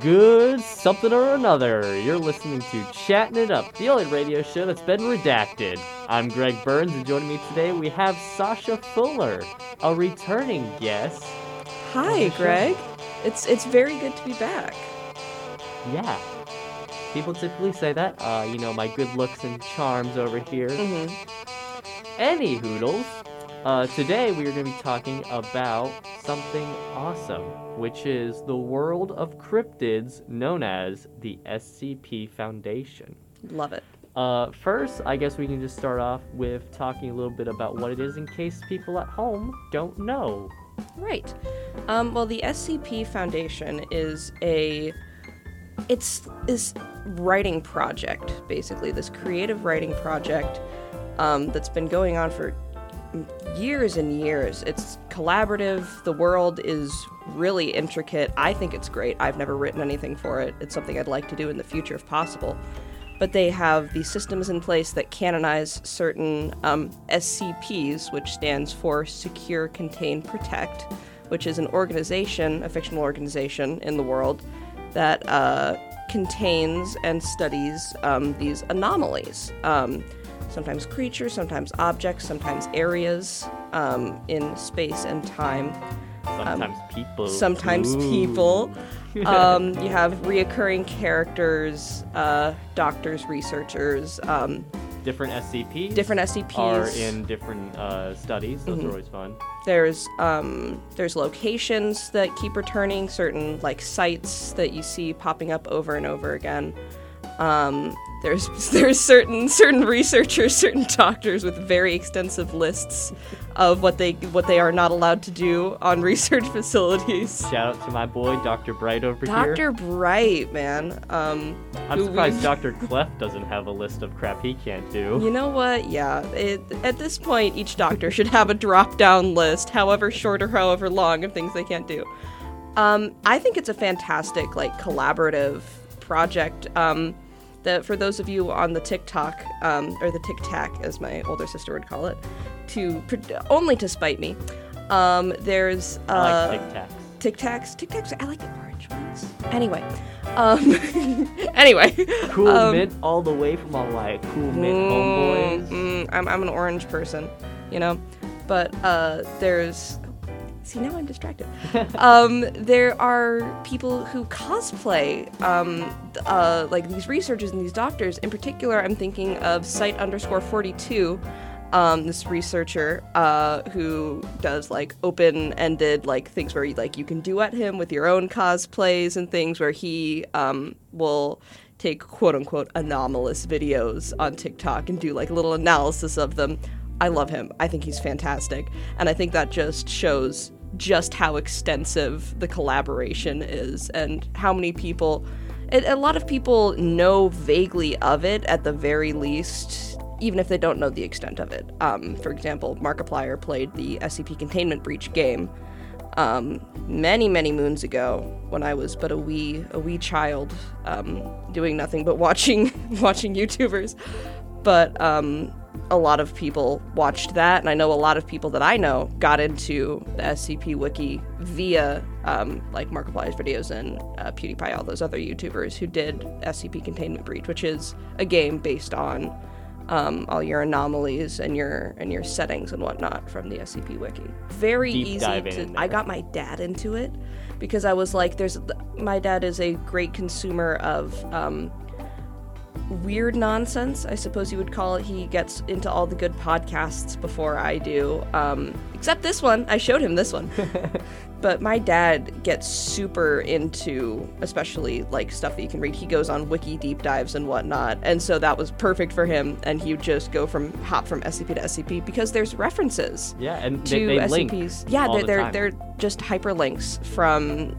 good something or another. You're listening to Chattin' It Up, the only radio show that's been redacted. I'm Greg Burns, and joining me today we have Sasha Fuller, a returning guest. Hi, Greg. It's very good to be back. Yeah. People typically say that. You know, my good looks and charms over here. Mm-hmm. Any hoodles. Today we are going to be talking about something awesome, which is the world of cryptids known as the SCP Foundation. Love it. First, I guess we can just start off with talking a little bit about what it is in case people at home don't know. Right. Well, the SCP Foundation is this writing project, basically, this creative writing project that's been going on for years and years. It's collaborative. The world is really intricate. I think it's great. I've never written anything for it. It's something I'd like to do in the future if possible. But they have these systems in place that canonize certain SCPs, which stands for Secure, Contain, Protect, which is an organization, a fictional organization in the world, that contains and studies these anomalies. Sometimes creatures, sometimes objects, sometimes areas in space and time. Sometimes people. Sometimes Ooh. People. You have reoccurring characters, doctors, researchers. Different SCPs. Different SCPs are in different studies. Those mm-hmm. are always fun. There's locations that keep returning, certain like sites that you see popping up over and over again. There's certain researchers, certain doctors with very extensive lists of what they are not allowed to do on research facilities. Shout out to my boy Dr. Bright over here. Dr. Bright, man. I'm surprised Dr. Clef doesn't have a list of crap he can't do. You know what? Yeah. At this point, each doctor should have a drop-down list, however short or however long, of things they can't do. I think it's a fantastic, collaborative project. For those of you on the TikTok, or the Tic-Tac, as my older sister would call it, only to spite me, there's... I like Tic-Tacs. Tic-Tacs, I like the orange ones. Anyway. Cool mint all the way from Hawaii. Cool mint, homeboys. I'm an orange person, you know? But there's... See, now I'm distracted. There are people who cosplay, these researchers and these doctors. In particular, I'm thinking of Site_42, this researcher who does, open-ended, things where, you can duet him with your own cosplays and things where he will take, quote-unquote, anomalous videos on TikTok and do, a little analysis of them. I love him. I think he's fantastic. And I think that just shows just how extensive the collaboration is and how many people, a lot of people know vaguely of it at the very least, even if they don't know the extent of it. For example, Markiplier played the SCP Containment Breach game many, many moons ago when I was but a wee child doing nothing but watching YouTubers. But a lot of people watched that, and I know a lot of people that I know got into the SCP Wiki via, Markiplier's videos and PewDiePie, all those other YouTubers who did SCP Containment Breach, which is a game based on all your anomalies and your settings and whatnot from the SCP Wiki. Very easy to... I got my dad into it because I was like, my dad is a great consumer of... weird nonsense, I suppose you would call it. He gets into all the good podcasts before I do, except this one. I showed him this one. But my dad gets super into, especially, stuff that you can read. He goes on wiki deep dives and whatnot, and so that was perfect for him, and he would just hop from SCP to SCP because there's references to they SCPs. Yeah, they're just hyperlinks from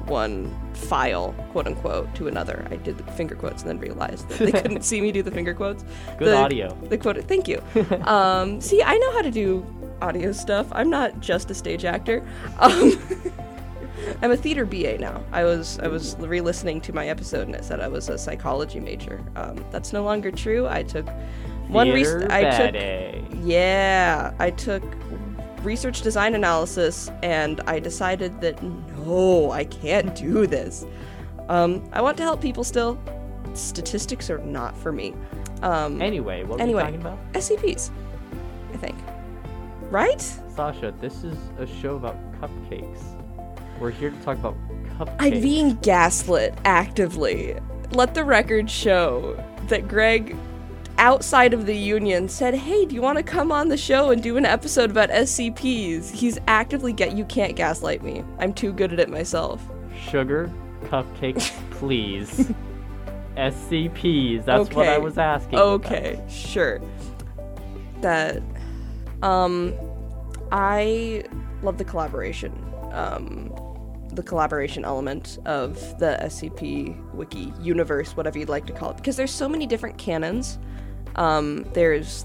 one file, quote unquote, to another. I did the finger quotes and then realized that they couldn't see me do the finger quotes. Good audio. The quote. Thank you. See, I know how to do audio stuff. I'm not just a stage actor. I'm a theater BA now. I was re-listening to my episode and it said I was a psychology major. That's no longer true. I took research design analysis, and I decided that no, I can't do this. I want to help people still. Statistics are not for me. Anyway, what are we talking about? SCPs, I think. Right? Sasha, this is a show about cupcakes. We're here to talk about cupcakes. I'm being gaslit actively. Let the record show that Greg, outside of the union, said, hey, do you want to come on the show and do an episode about SCPs? He's actively you can't gaslight me. I'm too good at it myself. Sugar, cupcakes, please. SCPs, that's okay. What I was asking. Okay, about. Sure. That, I love the collaboration. The collaboration element of the SCP wiki universe, whatever you'd like to call it, because there's so many different canons. There's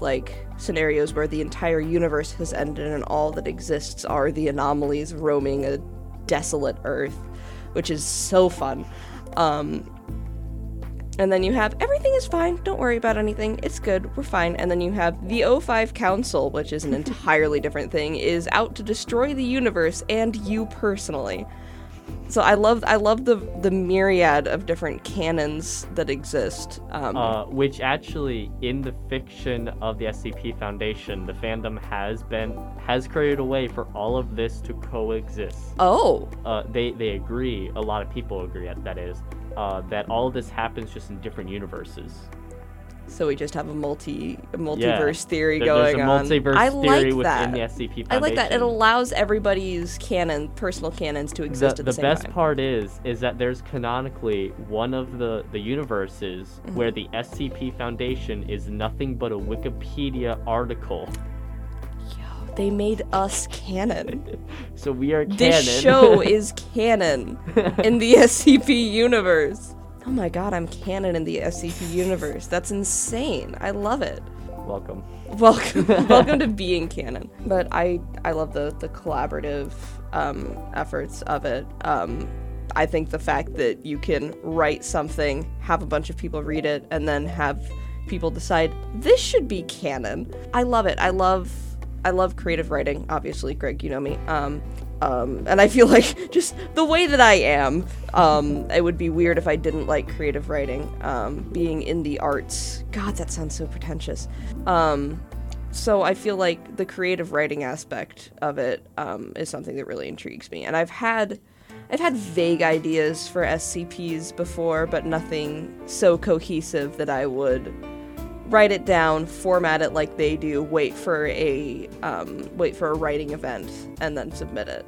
scenarios where the entire universe has ended and all that exists are the anomalies roaming a desolate Earth, which is so fun. And then you have everything is fine, don't worry about anything, it's good, we're fine. And then you have the O5 Council, which is an entirely different thing, is out to destroy the universe and you personally. So I love the myriad of different canons that exist. Which actually, in the fiction of the SCP Foundation, the fandom has created a way for all of this to coexist. Oh. They agree. A lot of people agree. That is. That all of this happens just in different universes. So we just have a multiverse theory going on. There's a multiverse theory within the SCP Foundation. I like that. It allows everybody's personal canons to exist at the same time. The best part is that there's canonically one of the universes mm-hmm. where the SCP Foundation is nothing but a Wikipedia article. Yo, they made us canon. So we are canon. This show is canon in the SCP universe. Oh my god, I'm canon in the SCP universe. That's insane. I love it. Welcome. Welcome to being canon. But I love the collaborative efforts of it. I think the fact that you can write something, have a bunch of people read it, and then have people decide, this should be canon. I love it. I love creative writing, obviously, Greg, you know me. And I feel like just the way that I am, it would be weird if I didn't like creative writing, being in the arts. God, that sounds so pretentious. So I feel like the creative writing aspect of it is something that really intrigues me. And I've had vague ideas for SCPs before, but nothing so cohesive that I would write it down, format it like they do, wait for a writing event, and then submit it.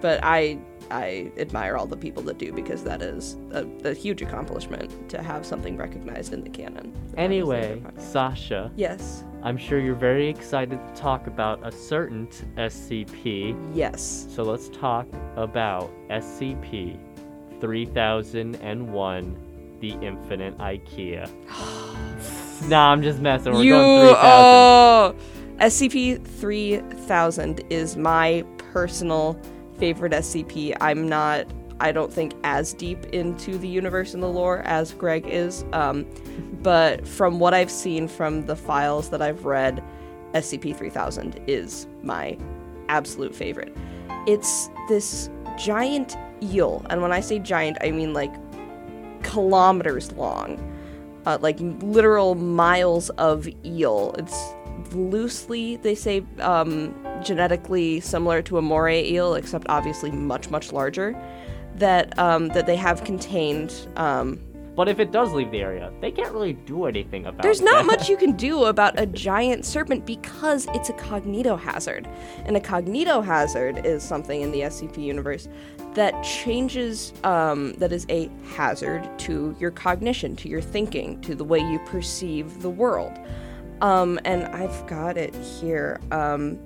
But I admire all the people that do, because that is a huge accomplishment to have something recognized in the canon. Anyway, Sasha. Yes? I'm sure you're very excited to talk about a certain SCP. Yes. So let's talk about SCP-3001, the Infinite IKEA. Nah, I'm just messing. We're going 3000. SCP-3000 is my personal favorite SCP. I don't think as deep into the universe and the lore as Greg is, but from what I've seen from the files that I've read, SCP-3000 is my absolute favorite. It's this giant eel, and when I say giant, I mean kilometers long. Literal miles of eel. It's loosely, they say, genetically similar to a moray eel, except obviously much, much larger, that they have contained. But if it does leave the area, they can't really do anything about it. There's not much you can do about a giant serpent, because it's a cognitohazard. And a cognitohazard is something in the SCP universe that changes, that is a hazard to your cognition, to your thinking, to the way you perceive the world. And I've got it here. I'm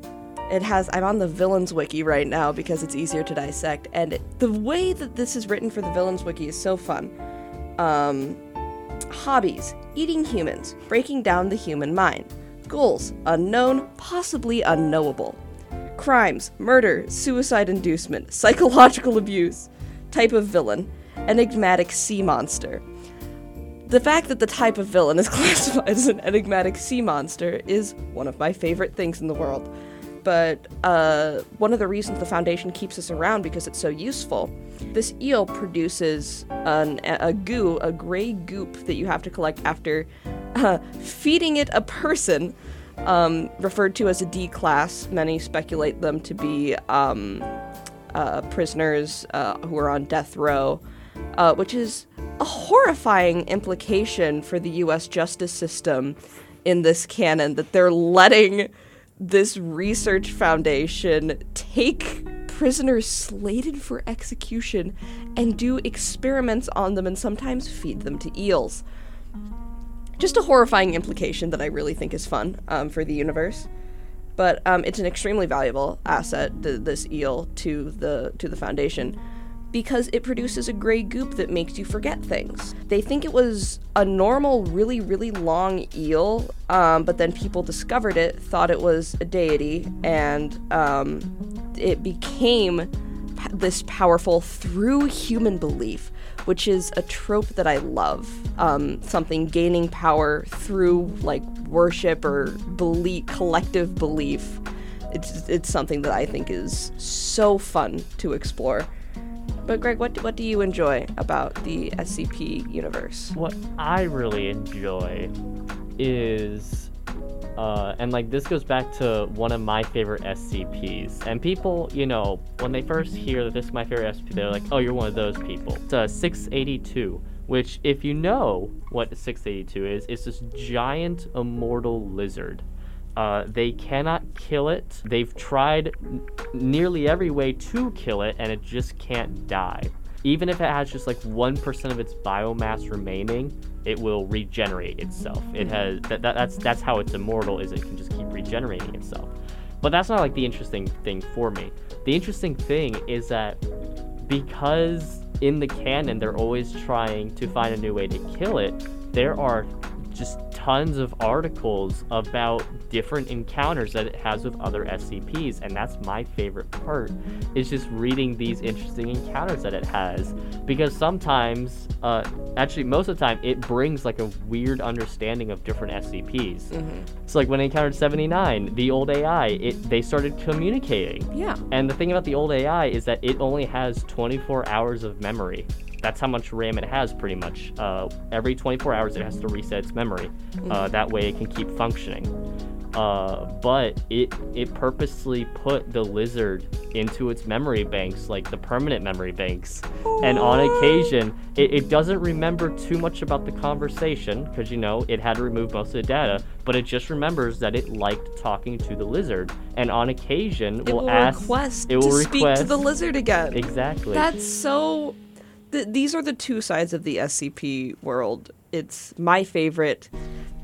on the Villains Wiki right now because it's easier to dissect. And the way that this is written for the Villains Wiki is so fun. Hobbies, eating humans, breaking down the human mind. Goals, unknown, possibly unknowable. Crimes, murder, suicide inducement, psychological abuse. Type of villain, enigmatic sea monster. The fact that the type of villain is classified as an enigmatic sea monster is one of my favorite things in the world. but one of the reasons the Foundation keeps this around because it's so useful. This eel produces a gray goop that you have to collect after feeding it a person, referred to as a D-class. Many speculate them to be prisoners who are on death row, which is a horrifying implication for the U.S. justice system in this canon, that they're letting this research foundation take prisoners slated for execution and do experiments on them and sometimes feed them to eels. Just a horrifying implication that I really think is fun for the universe. But it's an extremely valuable asset, this eel, to the Foundation, because it produces a gray goop that makes you forget things. They think it was a normal, really, really long eel, but then people discovered it, thought it was a deity, and it became this powerful through human belief, which is a trope that I love. Something gaining power through, like, worship or collective belief. It's something that I think is so fun to explore. But Greg, what do you enjoy about the SCP universe? What I really enjoy is, and like this goes back to one of my favorite SCPs. And people, you know, when they first hear that this is my favorite SCP, they're like, oh, you're one of those people. It's 682, which if you know what 682 is, it's this giant immortal lizard. They cannot kill it. They've tried nearly every way to kill it, and it just can't die. Even if it has just like 1% of its biomass remaining, it will regenerate itself. It has that's how it's immortal, is it can just keep regenerating itself. But that's not like the interesting thing for me. The interesting thing is that because in the canon they're always trying to find a new way to kill it, there are just tons of articles about different encounters that it has with other SCPs, and that's my favorite part, is just reading these interesting encounters that it has, because sometimes actually most of the time it brings like a weird understanding of different SCPs. So like when I encountered 79, the old AI, they started communicating. Yeah. And the thing about the old AI is that it only has 24 hours of memory. That's how much RAM it has, pretty much. Every 24 hours, it has to reset its memory. That way, it can keep functioning. But it purposely put the lizard into its memory banks, like the permanent memory banks. And on occasion, it doesn't remember too much about the conversation, because, you know, it had to remove most of the data, but it just remembers that it liked talking to the lizard. And on occasion, it will request to speak to the lizard again. Exactly. That's so... These are the two sides of the SCP world. It's my favorite,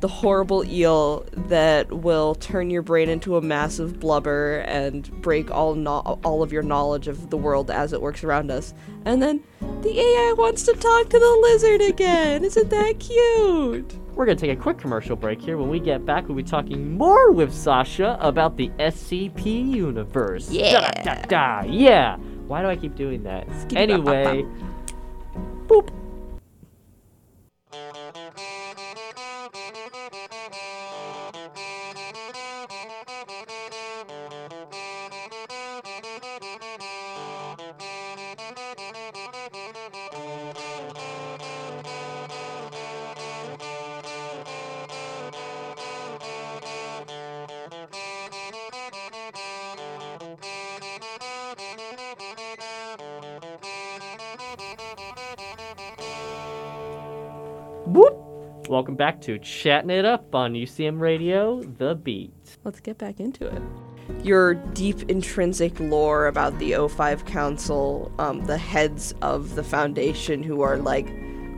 the horrible eel that will turn your brain into a massive blubber and break all of your knowledge of the world as it works around us. And then the AI wants to talk to the lizard again. Isn't that cute? We're going to take a quick commercial break here. When we get back, we'll be talking more with Sasha about the SCP universe. Yeah. Da, da, da. Yeah. Why do I keep doing that? Anyway... Boop. Welcome back to Chatting It Up on UCM Radio, The Beat. Let's get back into it. Your deep intrinsic lore about the O5 Council, the heads of the Foundation who are, like,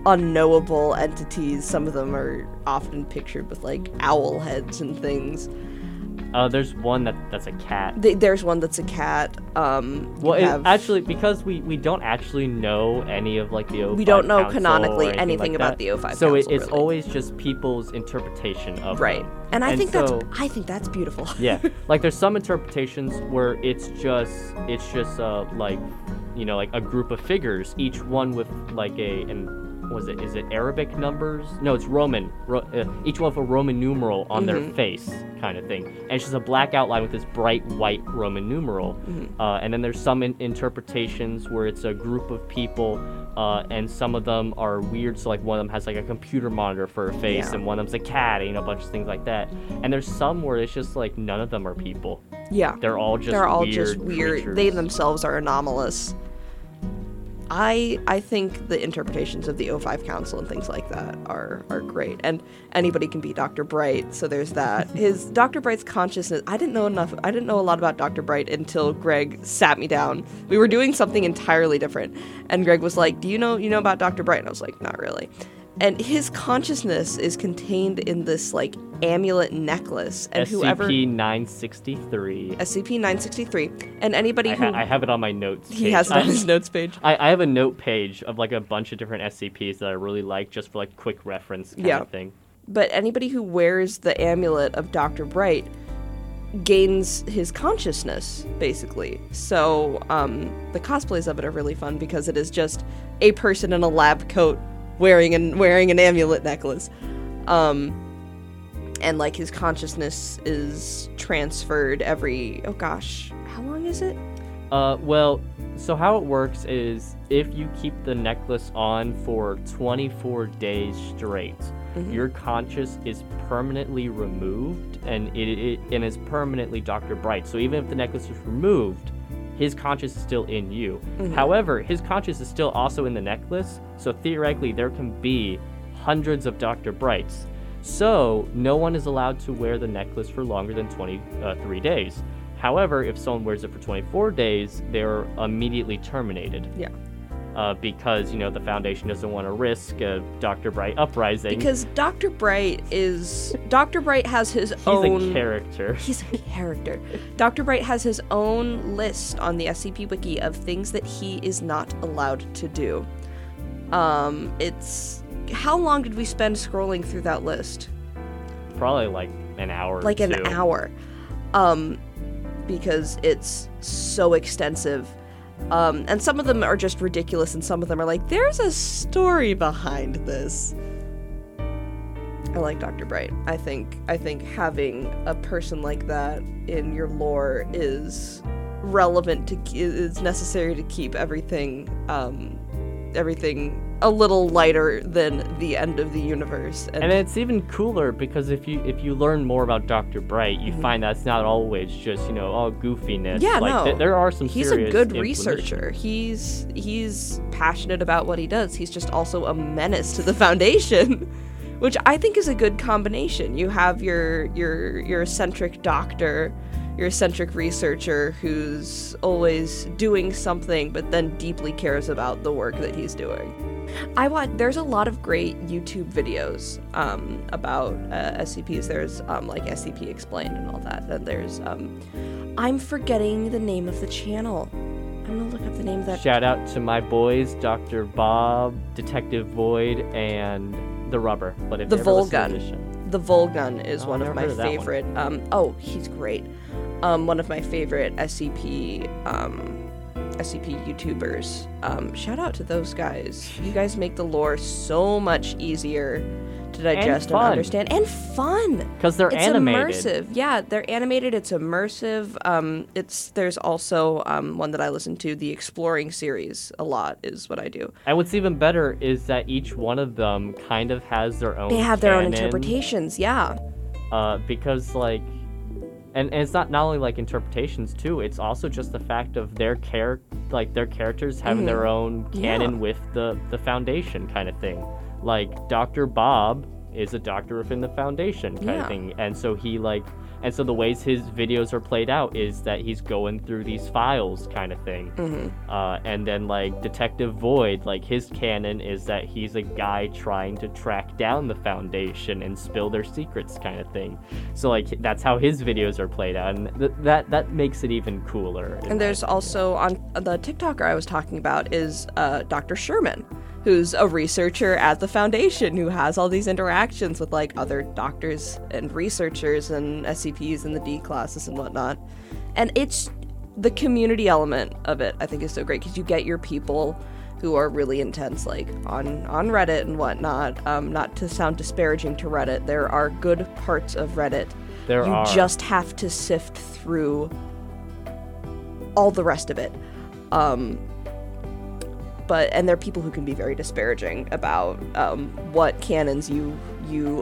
unknowable entities. Some of them are often pictured with, like, owl heads and things. There's one that's a cat. There's one that's a cat. Actually, because we don't actually know any of, like, the O5 Council. We don't know canonically anything like about the O5 Council, it's really always just people's interpretation of right. them. And I think that's beautiful. Yeah. Like, there's some interpretations where it's just like, you know, like a group of figures, each one with, like, a... is it Arabic numbers? No, it's Roman. Each one with a Roman numeral on their face, kind of thing. And it's just a black outline with this bright white Roman numeral. And then there's some interpretations where it's a group of people, and some of them are weird. So like one of them has like a computer monitor for a face, and one of them's a cat, and, you know, a bunch of things like that. And there's some where it's just like none of them are people. Yeah, they're all just weird. Creatures. They themselves are anomalous. I think the interpretations of the O5 Council and things like that are great. And anybody can be Dr. Bright, so there's that. Dr. Bright's consciousness, I didn't know a lot about Dr. Bright until Greg sat me down. We were doing something entirely different. And Greg was like, do you know about Dr. Bright? And I was like, not really. And his consciousness is contained in this, like, amulet necklace. And SCP-963. SCP-963. And anybody who... I have it on my notes page. He has it on his notes page. I have a note page of, like, a bunch of different SCPs that I really like just for, like, quick reference kind of thing. But anybody who wears the amulet of Dr. Bright gains his consciousness, basically. So the cosplays of it are really fun because it is just a person in a lab coat wearing an amulet necklace. And like his consciousness is transferred every, oh gosh, how long is it? Well, so how it works is if you keep the necklace on for 24 days straight, your conscious is permanently removed, and it is permanently Dr. Bright. So even if the necklace is removed, his conscious is still in you. However, his conscious is still also in the necklace, so theoretically there can be hundreds of Dr. Brights. So no one is allowed to wear the necklace for longer than 23 days. However, if someone wears it for 24 days, they're immediately terminated. Yeah. Because, you know, the Foundation doesn't want to risk a Dr. Bright uprising. Because Dr. Bright has his own... He's a character. Dr. Bright has his own list on the SCP Wiki of things that he is not allowed to do. How long did we spend scrolling through that list? Probably like an hour. Like an hour. Because it's so extensive. And some of them are just ridiculous, and some of them are like, there's a story behind this. I like Dr. Bright. I think having a person like that in your lore is is necessary to keep everything a little lighter than the end of the universe. And it's even cooler because if you learn more about Dr. Bright, you find that it's not always just, you know, all goofiness. Yeah, like, no. There are some serious... He's a good researcher. He's passionate about what he does. He's just also a menace to the Foundation, which I think is a good combination. You have your eccentric doctor, your eccentric researcher who's always doing something but then deeply cares about the work that he's doing. There's a lot of great YouTube videos about SCPs. There's like SCP Explained and all that. Then there's I'm forgetting the name of the channel. I'm gonna look up the name of that. Shout out to my boys, Dr. Bob, Detective Void, and The Rubber. But if the Volgun. The Volgun is one of my favorite. He's great. One of my favorite SCP YouTubers. Shout out to those guys. You guys make the lore so much easier to digest and understand. And fun! Because they're animated. It's immersive. Yeah, they're animated. It's immersive. There's also one that I listen to, the Exploring Series, a lot is what I do. And what's even better is that each one of them kind of has their own... They have their own interpretations, yeah. Because, like... And it's not only like interpretations too. It's also just the fact of their characters having their own canon with the Foundation kind of thing. Like Dr. Bob is a doctor within the Foundation kind of thing, and so so the ways his videos are played out is that he's going through these files kind of thing. And then like Detective Void, like his canon is that he's a guy trying to track down the Foundation and spill their secrets kind of thing. So like that's how his videos are played out, and that makes it even cooler. And there's also on the TikToker I was talking about is Dr. Sherman, who's a researcher at the Foundation who has all these interactions with like other doctors and researchers and SCPs and the D classes and whatnot. And it's the community element of it I think is so great because you get your people who are really intense, like on Reddit and whatnot. Not to sound disparaging to Reddit, there are good parts of Reddit. There are. You just have to sift through all the rest of it. And there are people who can be very disparaging about what canons you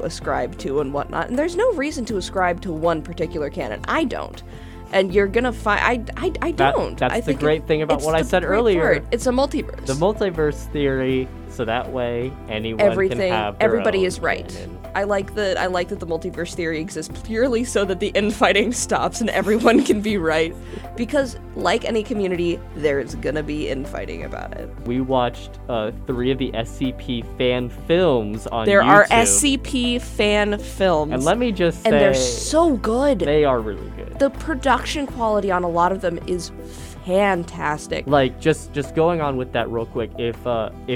ascribe to and whatnot. And there's no reason to ascribe to one particular canon. I don't. And you're going to find... I don't. That's the great thing about what I said earlier. It's a multiverse. The multiverse theory, so that way everyone can have their everybody own is right. Canon. I like that the multiverse theory exists purely so that the infighting stops and everyone can be right. Because, like any community, there's going to be infighting about it. We watched 3 of the SCP fan films on YouTube. There are SCP fan films. And let me just say... And they're so good. They are really good. The production quality on a lot of them is fantastic. Like, just going on with that real quick, if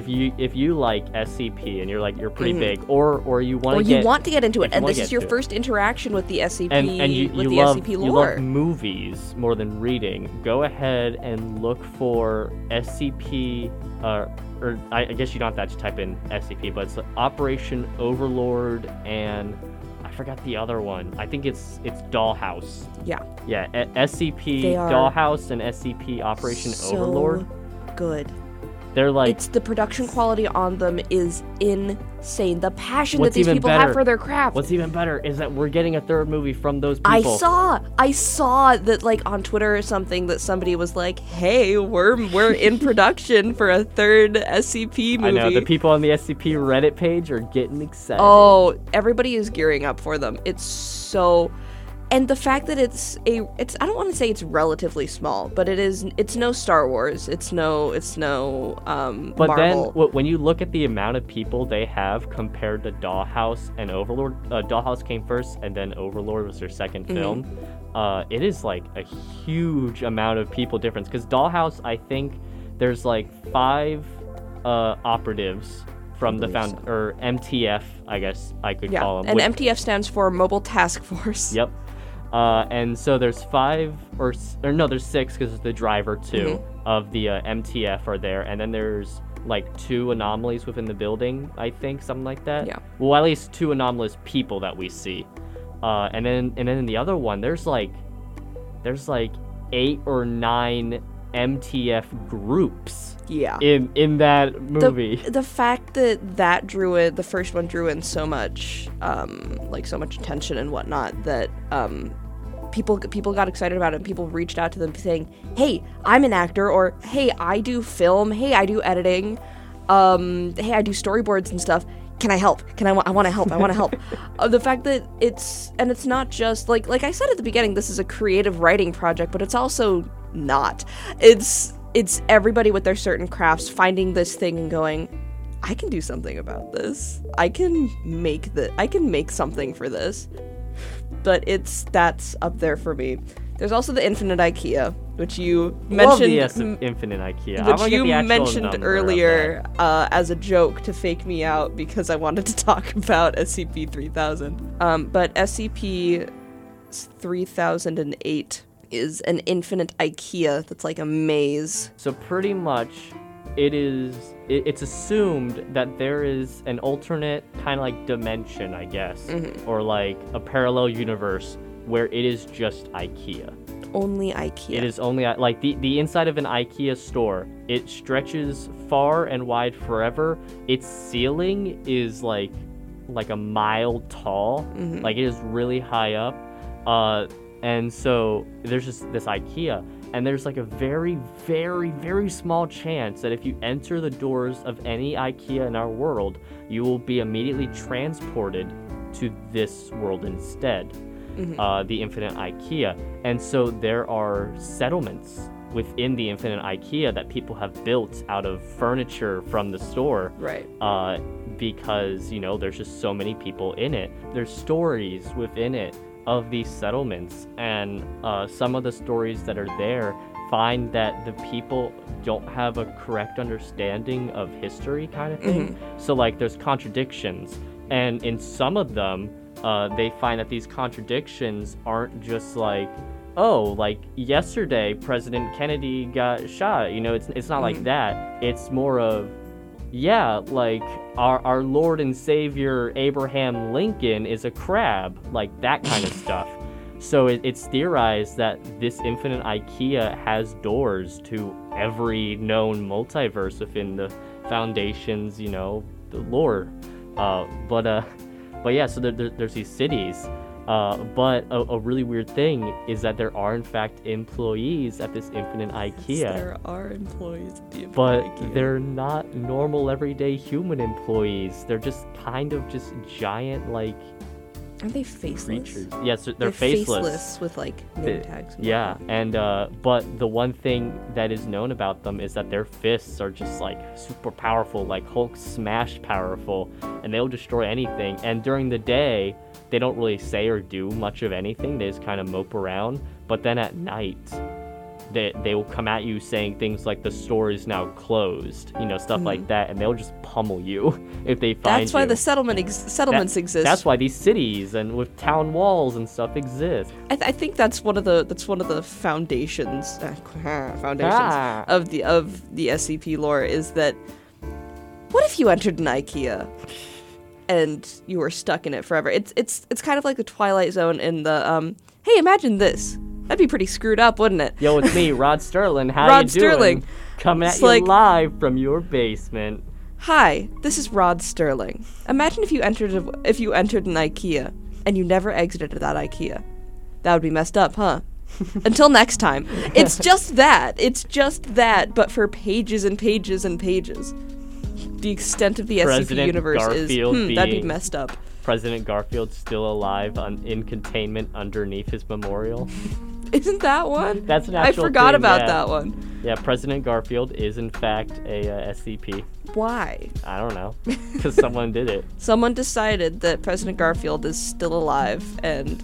you like SCP and you're like, you're pretty big, or you want to get... Or you want to get into it, and this is your first interaction with the SCP, SCP lore. You love movies more than reading. Go ahead and look for SCP, or I guess you don't have to type in SCP, but it's Operation Overlord and... I forgot the other one. I think it's Dollhouse. Yeah. Yeah, SCP Dollhouse and SCP Operation Overlord. Good. They're like... It's the production quality on them is insane. The passion that these people have for their craft. What's even better is that we're getting a third movie from those people. I saw that, like, on Twitter or something, that somebody was like, hey, we're in production for a third SCP movie. I know, the people on the SCP Reddit page are getting excited. Oh, everybody is gearing up for them. It's so... And the fact that I don't want to say it's relatively small, but it's no Star Wars, it's no Marvel. But then when you look at the amount of people they have compared to Dollhouse and Overlord, Dollhouse came first and then Overlord was their second film, it is like a huge amount of people difference. Because Dollhouse, I think there's like 5 operatives from the or MTF, I guess I could call them. And MTF stands for Mobile Task Force. Yep. And so there's 5 there's 6 because the driver 2 of the MTF are there, and then there's like 2 anomalies within the building, I think, something like that. Yeah. Well, at least 2 anomalous people that we see, and then in the other one there's like 8 or 9 MTF groups. Yeah. In that movie, the fact that the first one drew in so much, so much attention and whatnot, that people got excited about it. And people reached out to them saying, "Hey, I'm an actor," or "Hey, I do film. Hey, I do editing. Hey, I do storyboards and stuff. Can I help? I want to help." The fact that it's not just like I said at the beginning, this is a creative writing project, but it's also not. It's everybody with their certain crafts finding this thing and going, I can do something about this. I can make something for this. But that's up there for me. There's also the Infinite IKEA, which you mentioned. Love the Infinite IKEA. Which you mentioned earlier as a joke to fake me out because I wanted to talk about SCP-3000. But SCP-3008 is an infinite IKEA that's like a maze. So pretty much it's assumed that there is an alternate kind of like dimension, I guess, or like a parallel universe where it is just IKEA. Only IKEA. It is only like the inside of an IKEA store. It stretches far and wide forever. Its ceiling is like a mile tall. Like it is really high up. And so there's just this IKEA, and there's like a very, very, very small chance that if you enter the doors of any IKEA in our world, you will be immediately transported to this world instead, the Infinite IKEA. And so there are settlements within the Infinite IKEA that people have built out of furniture from the store. Right. Because, you know, there's just so many people in it. There's stories within it of these settlements, and some of the stories that are there find that the people don't have a correct understanding of history, kind of thing. So like there's contradictions, and in some of them they find that these contradictions aren't just like oh, like, yesterday President Kennedy got shot. You know, it's not like that. It's more of, yeah, like, our Lord and Savior Abraham Lincoln is a crab. Like, that kind of stuff. So it's theorized that this infinite IKEA has doors to every known multiverse within the Foundation's, you know, the lore. But yeah, so there's these cities. But a really weird thing is that there are, in fact, employees at this infinite IKEA. Yes, there are employees at the infinite IKEA. But they're not normal, everyday human employees. They're just kind of just giant, like... Aren't they faceless? Creatures. Yes, they're faceless. Faceless with, like, name tags. Yeah, and, but the one thing that is known about them is that their fists are just, like, super powerful, like Hulk smash powerful, and they'll destroy anything. And during the day, they don't really say or do much of anything. They just kind of mope around. But then at night, they will come at you saying things like, the store is now closed, you know, stuff like that, and they'll just pummel you if they find you. That's why the settlements exist. That's why these cities and with town walls and stuff exist. I think that's one of the foundations of the SCP lore is that, what if you entered an IKEA and you were stuck in it forever? It's kind of like the Twilight Zone in the hey, imagine this. That'd be pretty screwed up, wouldn't it? Yo, it's me, Rod Sterling. How Rod you doing? Sterling. Coming at you live from your basement. Hi, this is Rod Sterling. Imagine if you entered an IKEA and you never exited that IKEA. That would be messed up, huh? Until next time. It's just that, but for pages and pages and pages. The extent of the President SCP universe Garfield is that'd be messed up. President Garfield still alive in containment underneath his memorial. Isn't that one? That's an actual I forgot thing, about that one. Yeah, President Garfield is, in fact, a SCP. Why? I don't know. Because someone did it. Someone decided that President Garfield is still alive and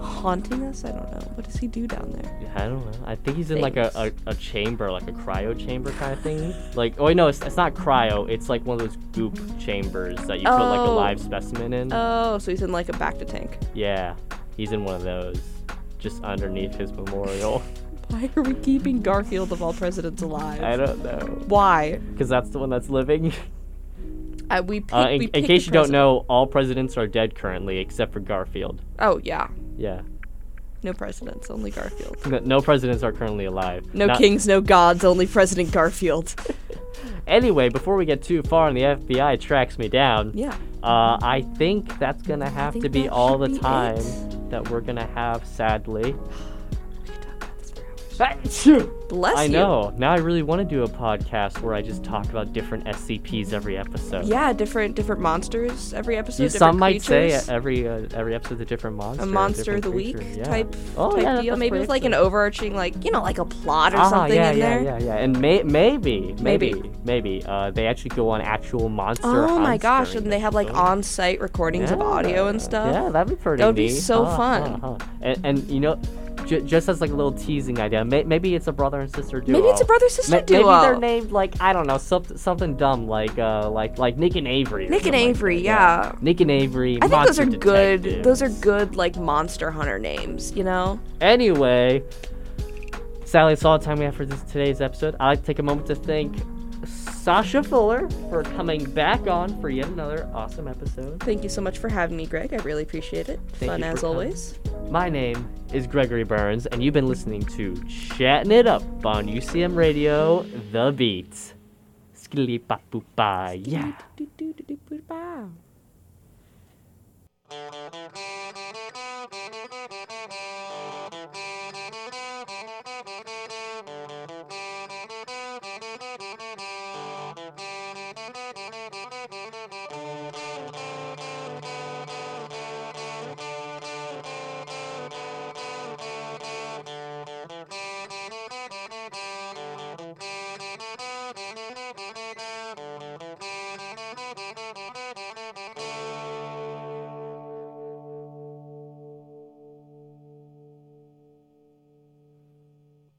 haunting us? I don't know. What does he do down there? I don't know. I think he's in, like, a chamber, like a cryo chamber kind of thing. Like, oh, no, it's not cryo. It's, like, one of those goop chambers that you put, like, a live specimen in. Oh, so he's in, like, a Bacta tank. Yeah, he's in one of those. Just underneath his memorial. Why are we keeping Garfield of all presidents alive? I don't know. Why? Because that's the one that's living. In case you don't know, all presidents are dead currently, except for Garfield. Oh, yeah. Yeah. No presidents, only Garfield. No presidents are currently alive. No kings, no gods, only President Garfield. Anyway, before we get too far and the FBI tracks me down, yeah. I think that's going to have to be all the time that we're going to have, sadly. We could talk about this for hours. Bless you. I know. Now I really want to do a podcast where I just talk about different SCPs every episode. Yeah, different monsters every episode, different creatures. Some might say every episode a different monster. A monster of the week type deal. Maybe with like an overarching, like, you know, like a plot or something in there. Yeah. And maybe they actually go on actual monster hunts. Oh my gosh, and they have like on-site recordings of audio and stuff. Yeah, that'd be pretty neat. That would be so fun. And you know... Just as like a little teasing idea, maybe it's a brother and sister duo. Maybe they're named like, I don't know, something dumb like Nick and Avery. Nick and Avery, like yeah. Nick and Avery. I think those are detectives. Good. Those are good like monster hunter names, you know. Anyway, Sally, it's all the time we have for today's episode. I'd like to take a moment to thank Sasha Fuller for coming back on for yet another awesome episode. Thank you so much for having me, Greg. I really appreciate it. Fun as always. My name is Gregory Burns, and you've been listening to Chatting It Up on UCM Radio, The Beat. Skilly pop boop bye. Yeah.